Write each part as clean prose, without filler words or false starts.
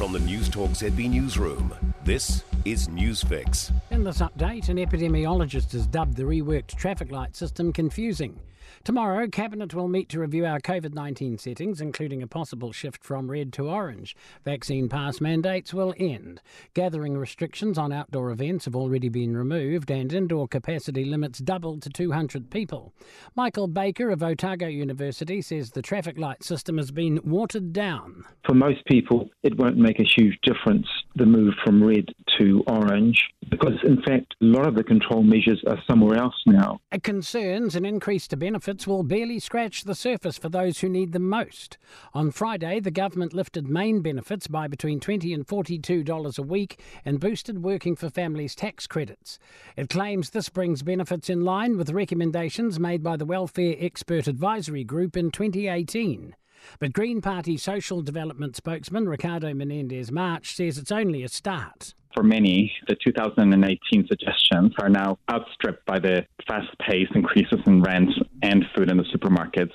From the News Talk ZB newsroom, this is News Fix. In this update, an epidemiologist has dubbed the reworked traffic light system confusing. Tomorrow, Cabinet will meet to review our COVID-19 settings, including a possible shift from red to orange. Vaccine pass mandates will end. Gathering restrictions on outdoor events have already been removed and indoor capacity limits doubled to 200 people. Michael Baker of Otago University says the traffic light system has been watered down. For most people, it won't make a huge difference, the move from red to orange, because in fact a lot of the control measures are somewhere else now. Concerns an increase to benefits will barely scratch the surface for those who need them most. On Friday, the government lifted main benefits by between $20 and $42 a week and boosted working for families tax credits. It claims this brings benefits in line with recommendations made by the Welfare Expert Advisory Group in 2018. But Green Party social development spokesman Ricardo Menendez March says it's only a start. For many, the 2018 suggestions are now outstripped by the fast-paced increases in rent and food in the supermarkets.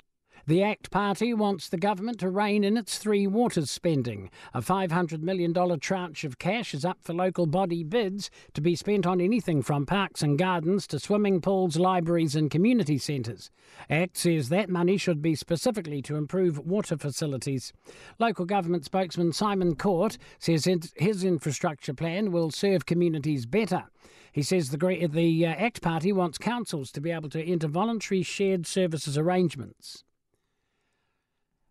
The ACT Party wants the government to rein in its Three Waters spending. A $500 million tranche of cash is up for local body bids to be spent on anything from parks and gardens to swimming pools, libraries and community centres. ACT says that money should be specifically to improve water facilities. Local government spokesman Simon Court says his infrastructure plan will serve communities better. He says the ACT Party wants councils to be able to enter voluntary shared services arrangements.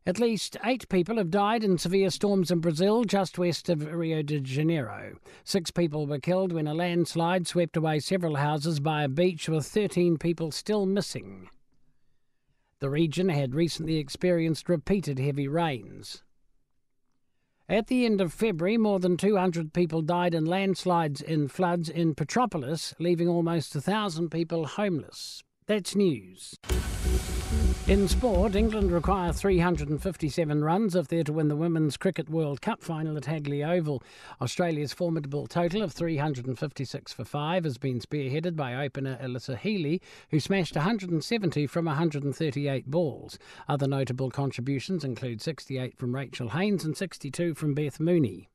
At least 8 people have died in severe storms in Brazil, just west of Rio de Janeiro. 6 people were killed when a landslide swept away several houses by a beach, with 13 people still missing. The region had recently experienced repeated heavy rains. At the end of February, more than 200 people died in landslides and floods in Petropolis, leaving almost 1,000 people homeless. That's news. In sport, England require 357 runs if they're to win the Women's Cricket World Cup final at Hagley Oval. Australia's formidable total of 356 for 5 has been spearheaded by opener Alyssa Healy, who smashed 170 from 138 balls. Other notable contributions include 68 from Rachel Haynes and 62 from Beth Mooney.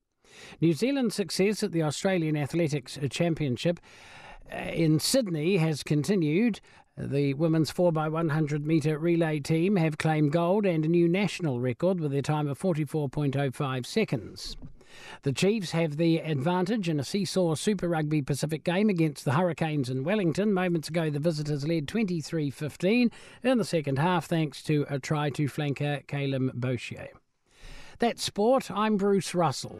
New Zealand's success at the Australian Athletics Championship in Sydney has continued. The women's 4x100 metre relay team have claimed gold and a new national record with their time of 44.05 seconds. The Chiefs have the advantage in a seesaw Super Rugby Pacific game against the Hurricanes in Wellington. Moments ago, the visitors led 23-15 in the second half thanks to a try to flanker Caleb Bouchier. That's sport. I'm Bruce Russell.